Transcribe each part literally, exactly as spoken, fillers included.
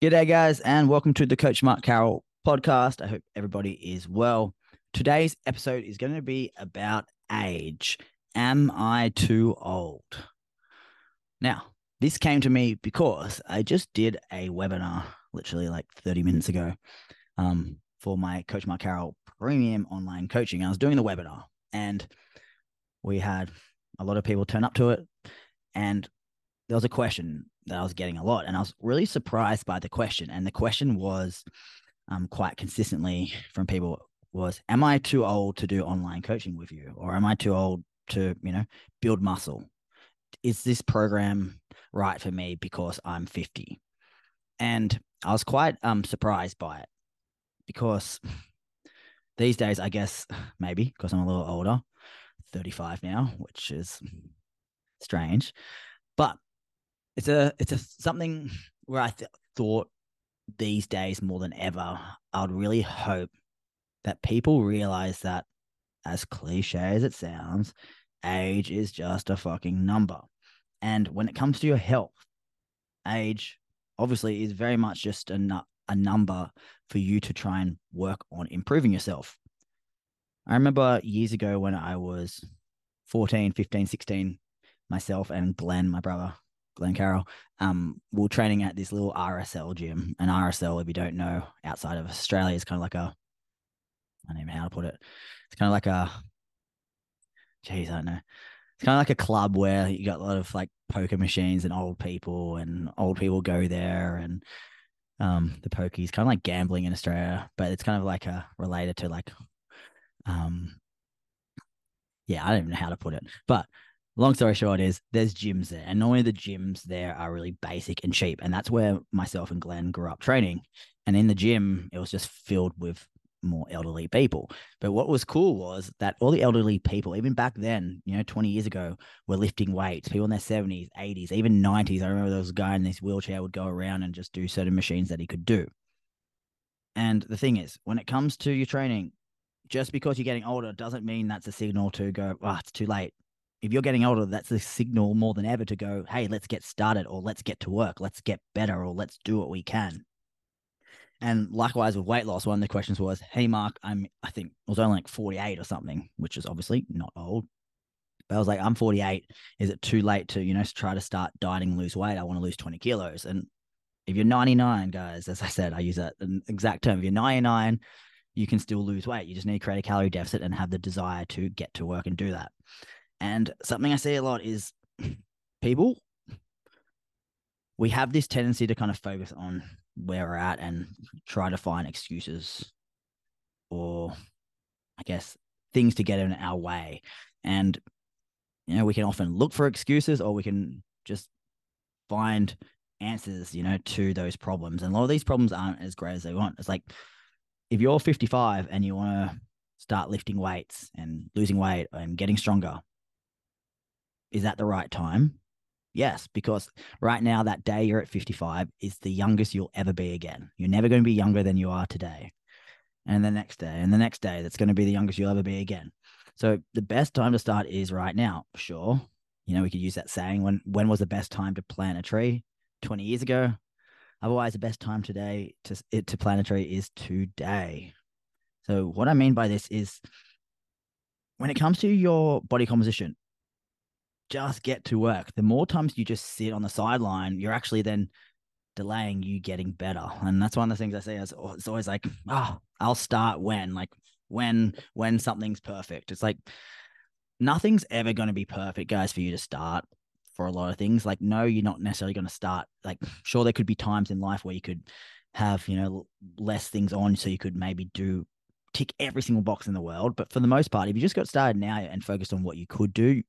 G'day guys, and welcome to the Coach Mark Carroll podcast. I hope everybody is well. Today's episode is going to be about age. Am I too old? Now, this came to me because I just did a webinar literally like thirty minutes ago um, for my Coach Mark Carroll premium online coaching. I was doing the webinar and we had a lot of people turn up to it, and there was a question that I was getting a lot, and I was really surprised by the question. And the question was um, quite consistently from people was, am I too old to do online coaching with you? Or am I too old to, you know, build muscle? Is this program right for me because I'm fifty? And I was quite um, surprised by it, because these days, I guess, maybe because I'm a little older, thirty-five now, which is strange, but It's a it's a something where I th- thought these days more than ever, I'd really hope that people realize that, as cliche as it sounds, age is just a fucking number. And when it comes to your health, age obviously is very much just a, nu- a number for you to try and work on improving yourself. I remember years ago when I was fourteen, fifteen, sixteen, myself and Glenn, my brother, Glenn Carroll, um, we were training at this little R S L gym. And R S L, if you don't know, outside of Australia, is kind of like a, I don't even know how to put it. It's kind of like a, geez, I don't know. It's kind of like a club where you got a lot of like poker machines and old people, and old people go there, and um, the pokies, kind of like gambling in Australia, but it's kind of like a related to like, um, yeah, I don't even know how to put it, but long story short is there's gyms there, and normally the gyms there are really basic and cheap, and that's where myself and Glenn grew up training. And in the gym, it was just filled with more elderly people. But what was cool was that all the elderly people, even back then, you know, twenty years ago, were lifting weights. People in their seventies, eighties, even nineties. I remember there was a guy in this wheelchair would go around and just do certain machines that he could do. And the thing is, when it comes to your training, just because you're getting older doesn't mean that's a signal to go, oh, it's too late. If you're getting older, that's a signal more than ever to go, hey, let's get started, or let's get to work, let's get better, or let's do what we can. And likewise with weight loss, one of the questions was, hey, Mark, I'm, I think I was only like forty-eight or something, which is obviously not old. But I was like, I'm forty-eight. Is it too late to, you know, try to start dieting and lose weight? I want to lose twenty kilos. And if you're ninety-nine, guys, as I said, I use that exact term. If you're ninety-nine, you can still lose weight. You just need to create a calorie deficit and have the desire to get to work and do that. And something I see a lot is people, we have this tendency to kind of focus on where we're at and try to find excuses, or I guess things to get in our way. And, you know, we can often look for excuses, or we can just find answers, you know, to those problems. And a lot of these problems aren't as great as they want. It's like if you're fifty-five and you want to start lifting weights and losing weight and getting stronger, is that the right time? Yes, because right now, that day you're at fifty-five is the youngest you'll ever be again. You're never going to be younger than you are today. And the next day, and the next day, that's going to be the youngest you'll ever be again. So the best time to start is right now. Sure, you know, we could use that saying, when when was the best time to plant a tree? twenty years ago. Otherwise, the best time today to, to plant a tree is today. So what I mean by this is, when it comes to your body composition, just get to work. The more times you just sit on the sideline, you're actually then delaying you getting better. And that's one of the things I say is, it's always like, oh, I'll start when, like when, when something's perfect. It's like, nothing's ever going to be perfect, guys, for you to start for a lot of things. Like, no, you're not necessarily going to start. Like, sure, there could be times in life where you could have, you know, less things on, so you could maybe do tick every single box in the world. But for the most part, if you just got started now and focused on what you could do,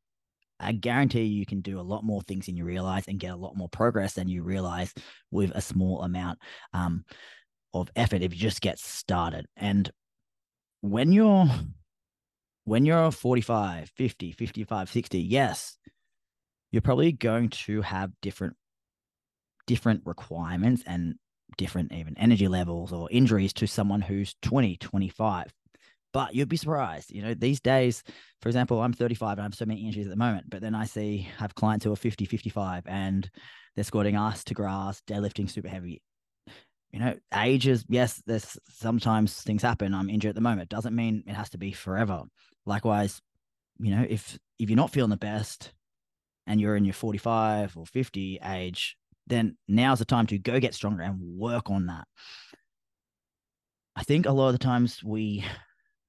I guarantee you can do a lot more things than you realize, and get a lot more progress than you realize with a small amount um, of effort if you just get started. And when you're when you're forty-five, fifty, fifty-five, sixty, yes, you're probably going to have different different requirements and different even energy levels or injuries to someone who's twenty, twenty-five. But you'd be surprised, you know, these days, for example, I'm thirty-five and I have so many injuries at the moment, but then I see have clients who are fifty, fifty-five, and they're squatting ass to grass, deadlifting super heavy. you know, age is, yes, there's sometimes things happen. I'm injured at the moment. Doesn't mean it has to be forever. Likewise, you know, if, if you're not feeling the best and you're in your forty-five or fifty age, then now's the time to go get stronger and work on that. I think a lot of the times we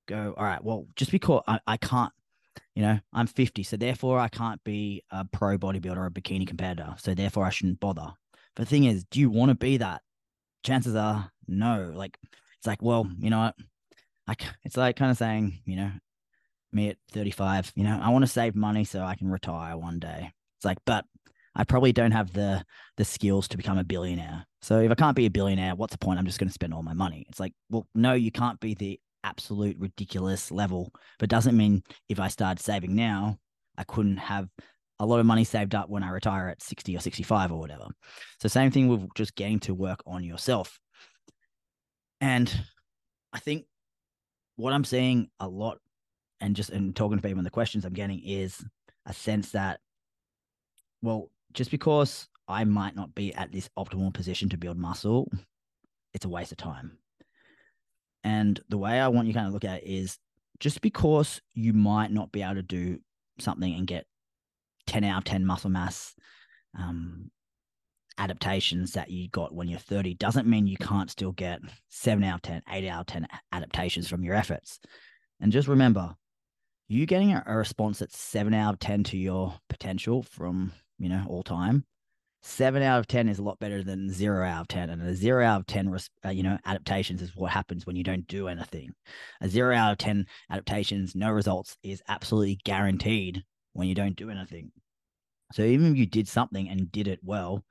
go, all right, well, just because I, I can't, you know, I'm fifty, so therefore I can't be a pro bodybuilder or a bikini competitor, so therefore I shouldn't bother. But the thing is, do you want to be that? Chances are no. Like, it's like, well, you know, I, it's like kind of saying, you know, me at thirty-five, you know, I want to save money so I can retire one day. It's like, but I probably don't have the the skills to become a billionaire. So if I can't be a billionaire, what's the point? I'm just going to spend all my money. It's like, well, no, you can't be the absolute ridiculous level, but doesn't mean if I started saving now, I couldn't have a lot of money saved up when I retire at sixty or sixty-five or whatever. So same thing with just getting to work on yourself. And I think what I'm seeing a lot and just in talking to people and the questions I'm getting is a sense that, well, just because I might not be at this optimal position to build muscle, it's a waste of time. And the way I want you to kind of look at it is just because you might not be able to do something and get ten out of ten muscle mass um, adaptations that you got when you're thirty doesn't mean you can't still get seven out of ten, eight out of ten adaptations from your efforts. And just remember, you getting a, a response that's seven out of ten to your potential from, you know, all time, seven out of ten is a lot better than zero out of ten. And a zero out of ten, uh, you know, adaptations is what happens when you don't do anything. A zero out of ten adaptations, no results is absolutely guaranteed when you don't do anything. So even if you did something and did it well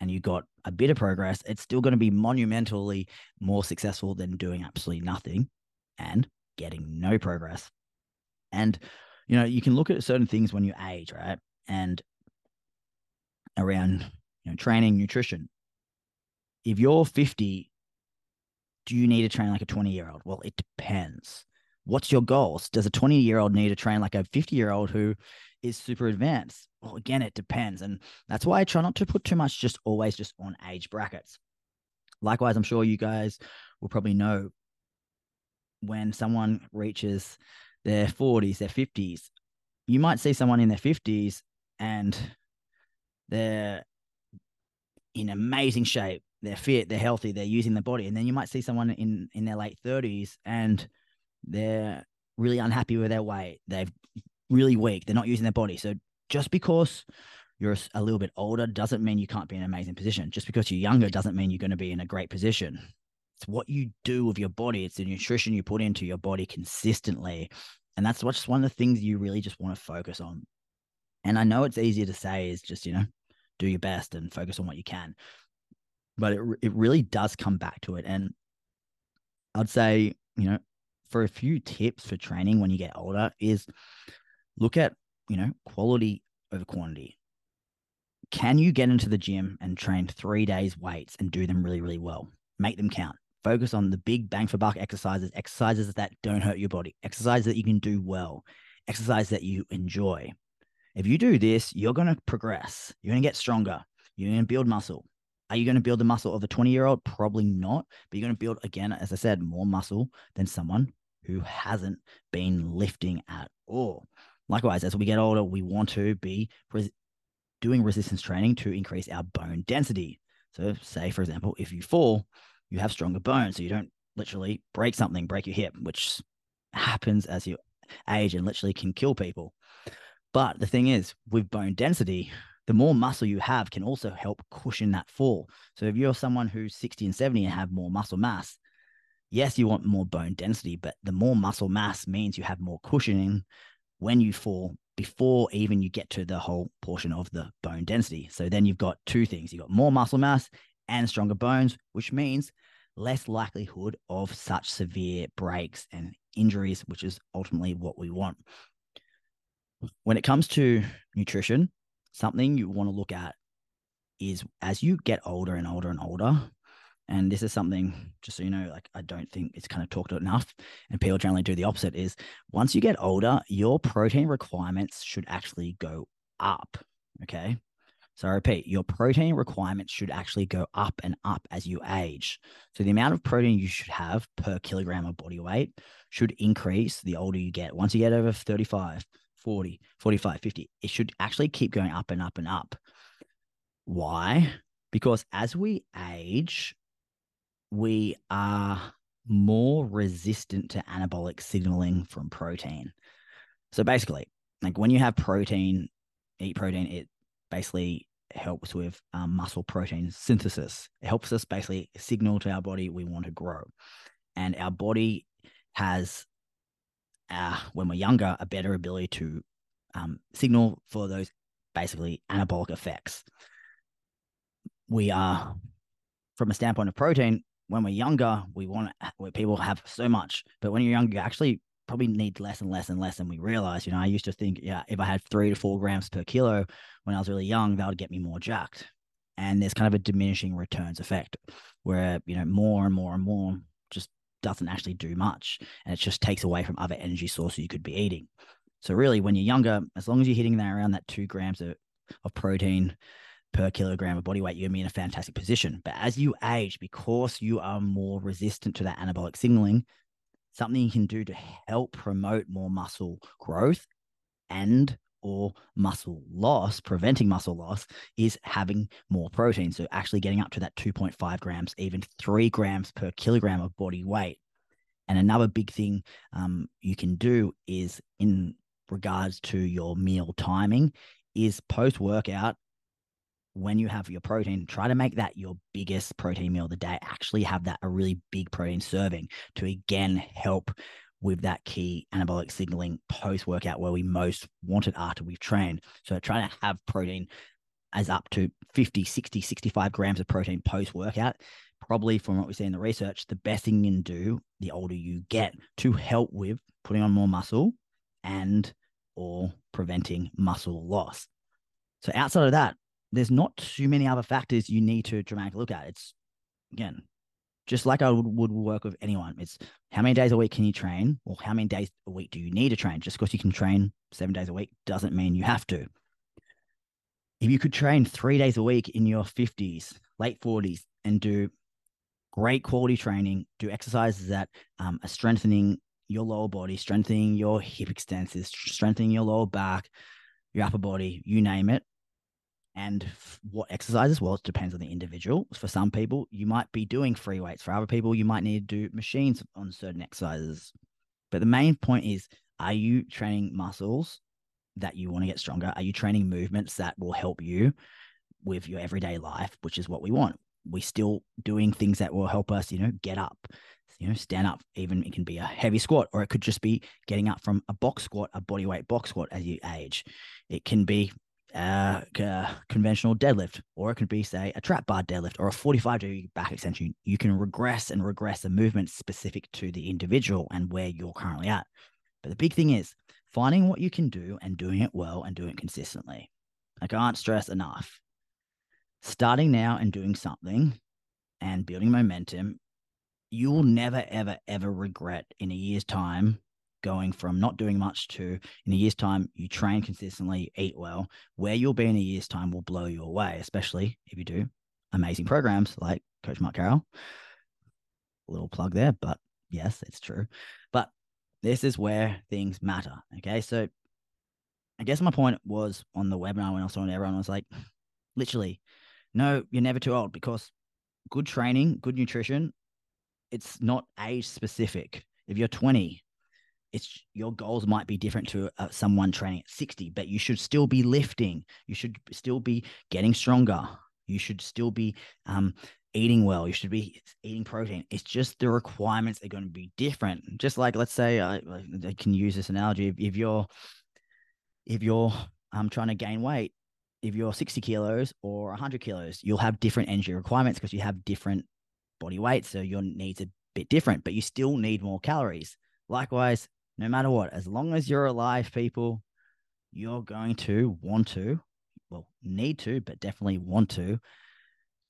and you got a bit of progress, it's still going to be monumentally more successful than doing absolutely nothing and getting no progress. And, you know, you can look at certain things when you age, right? And around, you know, training, nutrition. If you're fifty, do you need to train like a twenty-year-old? Well, it depends. What's your goals? Does a twenty-year-old need to train like a fifty-year-old who is super advanced? Well, again, it depends. And that's why I try not to put too much just always just on age brackets. Likewise, I'm sure you guys will probably know when someone reaches their forties, their fifties, you might see someone in their fifties and they're in amazing shape. They're fit, they're healthy, they're using their body. And then you might see someone in, in their late thirties and they're really unhappy with their weight. They're really weak. They're not using their body. So just because you're a little bit older doesn't mean you can't be in an amazing position. Just because you're younger doesn't mean you're going to be in a great position. It's what you do with your body. It's the nutrition you put into your body consistently. And that's what's one of the things you really just want to focus on. And I know it's easier to say is just, you know, do your best and focus on what you can. But it it really does come back to it. And I'd say, you know, for a few tips for training when you get older is look at, you know, quality over quantity. Can you get into the gym and train three days weights and do them really, really well? Make them count. Focus on the big bang for buck exercises, exercises that don't hurt your body, exercises that you can do well, exercises that you enjoy. If you do this, you're going to progress. You're going to get stronger. You're going to build muscle. Are you going to build the muscle of a twenty-year-old? Probably not. But you're going to build, again, as I said, more muscle than someone who hasn't been lifting at all. Likewise, as we get older, we want to be res- doing resistance training to increase our bone density. So say, for example, if you fall, you have stronger bones. So you don't literally break something, break your hip, which happens as you age and literally can kill people. But the thing is, with bone density, the more muscle you have can also help cushion that fall. So if you're someone who's sixty and seventy and have more muscle mass, yes, you want more bone density, but the more muscle mass means you have more cushioning when you fall before even you get to the whole portion of the bone density. So then you've got two things. You've got more muscle mass and stronger bones, which means less likelihood of such severe breaks and injuries, which is ultimately what we want. When it comes to nutrition, something you want to look at is as you get older and older and older, and this is something, just so you know, like I don't think it's kind of talked about enough, and people generally do the opposite, is once you get older, your protein requirements should actually go up, okay? So I repeat, your protein requirements should actually go up and up as you age. So the amount of protein you should have per kilogram of body weight should increase the older you get. Once you get over thirty-five, forty, forty-five, fifty, it should actually keep going up and up and up. Why? Because as we age, we are more resistant to anabolic signaling from protein. So basically, like when you have protein, eat protein, it basically helps with um, muscle protein synthesis. It helps us basically signal to our body we want to grow. And our body has, uh, when we're younger, a better ability to um, signal for those basically anabolic effects. We are, from a standpoint of protein, when we're younger, we want to, where people have so much, but when you're younger, you actually probably need less and less and less. And we realize, you know, I used to think, yeah, if I had three to four grams per kilo when I was really young, that would get me more jacked. And there's kind of a diminishing returns effect where, you know, more and more and more just doesn't actually do much. And it just takes away from other energy sources you could be eating. So really when you're younger, as long as you're hitting that around that two grams of, of protein per kilogram of body weight, you're going to be in a fantastic position. But as you age, because you are more resistant to that anabolic signaling, something you can do to help promote more muscle growth and or muscle loss, preventing muscle loss, is having more protein. So actually getting up to that two point five grams, even three grams per kilogram of body weight. And another big thing um, you can do is in regards to your meal timing is post-workout, when you have your protein, try to make that your biggest protein meal of the day. Actually have that a really big protein serving to, again, help with that key anabolic signaling post-workout where we most want it after we've trained. So try to have protein as up to fifty, sixty, sixty-five grams of protein post-workout. Probably from what we see in the research, the best thing you can do the older you get to help with putting on more muscle and or preventing muscle loss. So outside of that, there's not too many other factors you need to dramatically look at. It's, again, just like I would, would work with anyone. It's how many days a week can you train, or how many days a week do you need to train? Just because you can train seven days a week doesn't mean you have to. If you could train three days a week in your fifties, late forties, and do great quality training, do exercises that um, are strengthening your lower body, strengthening your hip extensors, strengthening your lower back, your upper body, you name it. And what exercises? Well, it depends on the individual. For some people, you might be doing free weights. For other people, you might need to do machines on certain exercises. But the main point is, are you training muscles that you want to get stronger? Are you training movements that will help you with your everyday life, which is what we want? We're still doing things that will help us, you know, get up, you know, stand up. Even it can be a heavy squat, or it could just be getting up from a box squat, a bodyweight box squat as you age. It can be Uh, uh, conventional deadlift, or it could be, say, a trap bar deadlift or a forty-five degree back extension. You can regress and regress the movement specific to the individual and where you're currently at. But the big thing is finding what you can do and doing it well and doing it consistently. I can't stress enough. Starting now and doing something and building momentum, you will never, ever, ever regret in a year's time going from not doing much to, in a year's time, you train consistently, you eat well. Where you'll be in a year's time will blow you away, especially if you do amazing programs like Coach Mark Carroll. A little plug there, but yes, it's true. But this is where things matter, okay? So I guess my point was on the webinar when I was on, everyone was like, literally, no, you're never too old, because good training, good nutrition, it's not age-specific. If you're twenty, it's, your goals might be different to uh, someone training at sixty, but you should still be lifting. You should still be getting stronger. You should still be um, eating well. You should be eating protein. It's just the requirements are going to be different. Just like, let's say, uh, I can use this analogy. If, if you're, if you're um, trying to gain weight, if you're sixty kilos or one hundred kilos, you'll have different energy requirements because you have different body weight. So your needs are a bit different, but you still need more calories. Likewise, no matter what, as long as you're alive, people, you're going to want to, well, need to, but definitely want to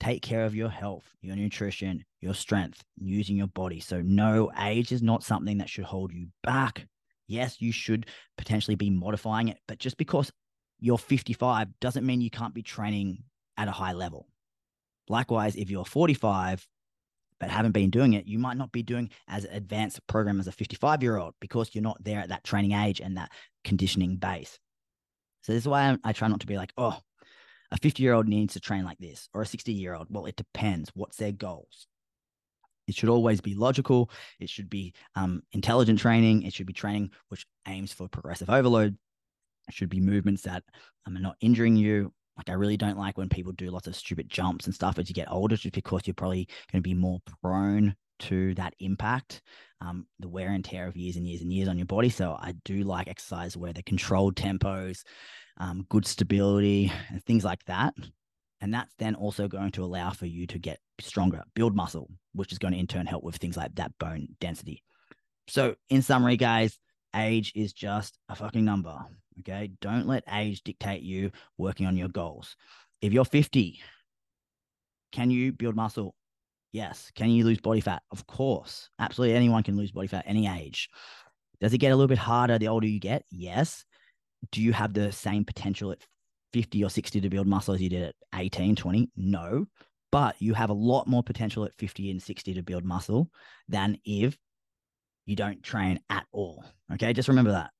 take care of your health, your nutrition, your strength, using your body. So no, age is not something that should hold you back. Yes, you should potentially be modifying it, but just because you're fifty-five doesn't mean you can't be training at a high level. Likewise, if you're forty-five but haven't been doing it, you might not be doing as advanced a program as a fifty-five-year-old because you're not there at that training age and that conditioning base. So this is why I, I try not to be like, oh, a fifty-year-old needs to train like this, or a sixty-year-old. Well, it depends. What's their goals? It should always be logical. It should be um, intelligent training. It should be training which aims for progressive overload. It should be movements that um, are not injuring you. Like, I really don't like when people do lots of stupid jumps and stuff as you get older, just because you're probably going to be more prone to that impact, um, the wear and tear of years and years and years on your body. So I do like exercise where they're controlled tempos, um, good stability and things like that. And that's then also going to allow for you to get stronger, build muscle, which is going to in turn help with things like that bone density. So in summary, guys, age is just a fucking number. Okay, don't let age dictate you working on your goals. If you're fifty, can you build muscle? Yes. Can you lose body fat? Of course. Absolutely anyone can lose body fat, any age. Does it get a little bit harder the older you get? Yes. Do you have the same potential at fifty or sixty to build muscle as you did at eighteen, twenty? No. But you have a lot more potential at fifty and sixty to build muscle than if you don't train at all. Okay, just remember that.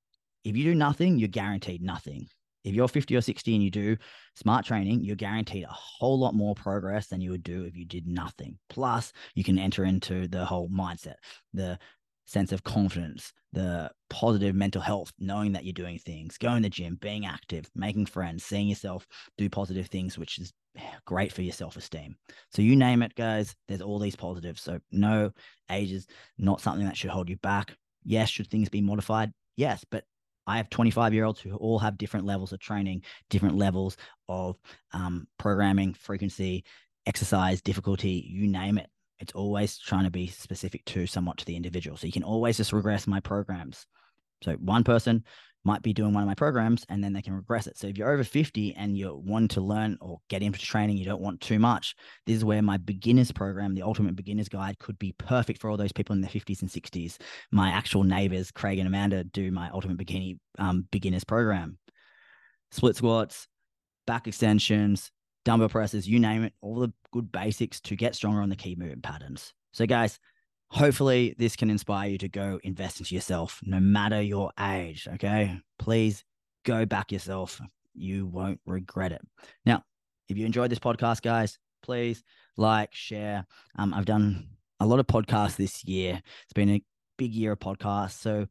If you do nothing, you're guaranteed nothing. If you're fifty or sixty and you do smart training, you're guaranteed a whole lot more progress than you would do if you did nothing. Plus, you can enter into the whole mindset, the sense of confidence, the positive mental health, knowing that you're doing things, going to the gym, being active, making friends, seeing yourself do positive things, which is great for your self-esteem. So you name it, guys, there's all these positives. So no, age is not something that should hold you back. Yes, should things be modified? Yes, but I have twenty-five-year-olds who all have different levels of training, different levels of um, programming, frequency, exercise, difficulty, you name it. It's always trying to be specific to somewhat to the individual. So you can always just regress my programs. So one person might be doing one of my programs and then they can regress it. So if you're over fifty and you want to learn or get into training, you don't want too much, this is where my beginners program, the Ultimate Beginner's Guide, could be perfect for all those people in their fifties and sixties. My actual neighbors, Craig and Amanda, do my Ultimate Beginner, um, Beginners program. Split squats, back extensions, dumbbell presses, you name it, all the good basics to get stronger on the key movement patterns. So guys, hopefully this can inspire you to go invest into yourself no matter your age, okay? Please go back yourself. You won't regret it. Now, if you enjoyed this podcast, guys, please like, share. Um, I've done a lot of podcasts this year. It's been a big year of podcasts. So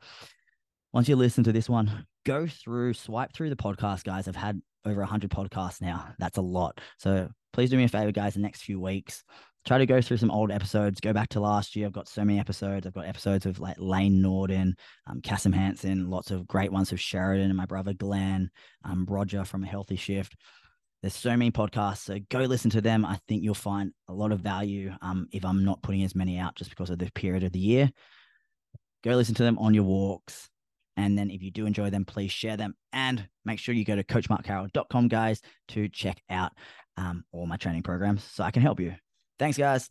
once you listen to this one, go through, swipe through the podcast, guys. I've had over one hundred podcasts now. That's a lot. So please do me a favor, guys, the next few weeks. Try to go through some old episodes. Go back to last year. I've got so many episodes. I've got episodes of like Lane Norton, um, Kassim Hansen, lots of great ones of Sheridan and my brother Glenn, um, Roger from A Healthy Shift. There's so many podcasts. So go listen to them. I think you'll find a lot of value um, if I'm not putting as many out just because of the period of the year. Go listen to them on your walks. And then if you do enjoy them, please share them. And make sure you go to coach mark carol dot com, guys, to check out um, all my training programs so I can help you. Thanks, guys.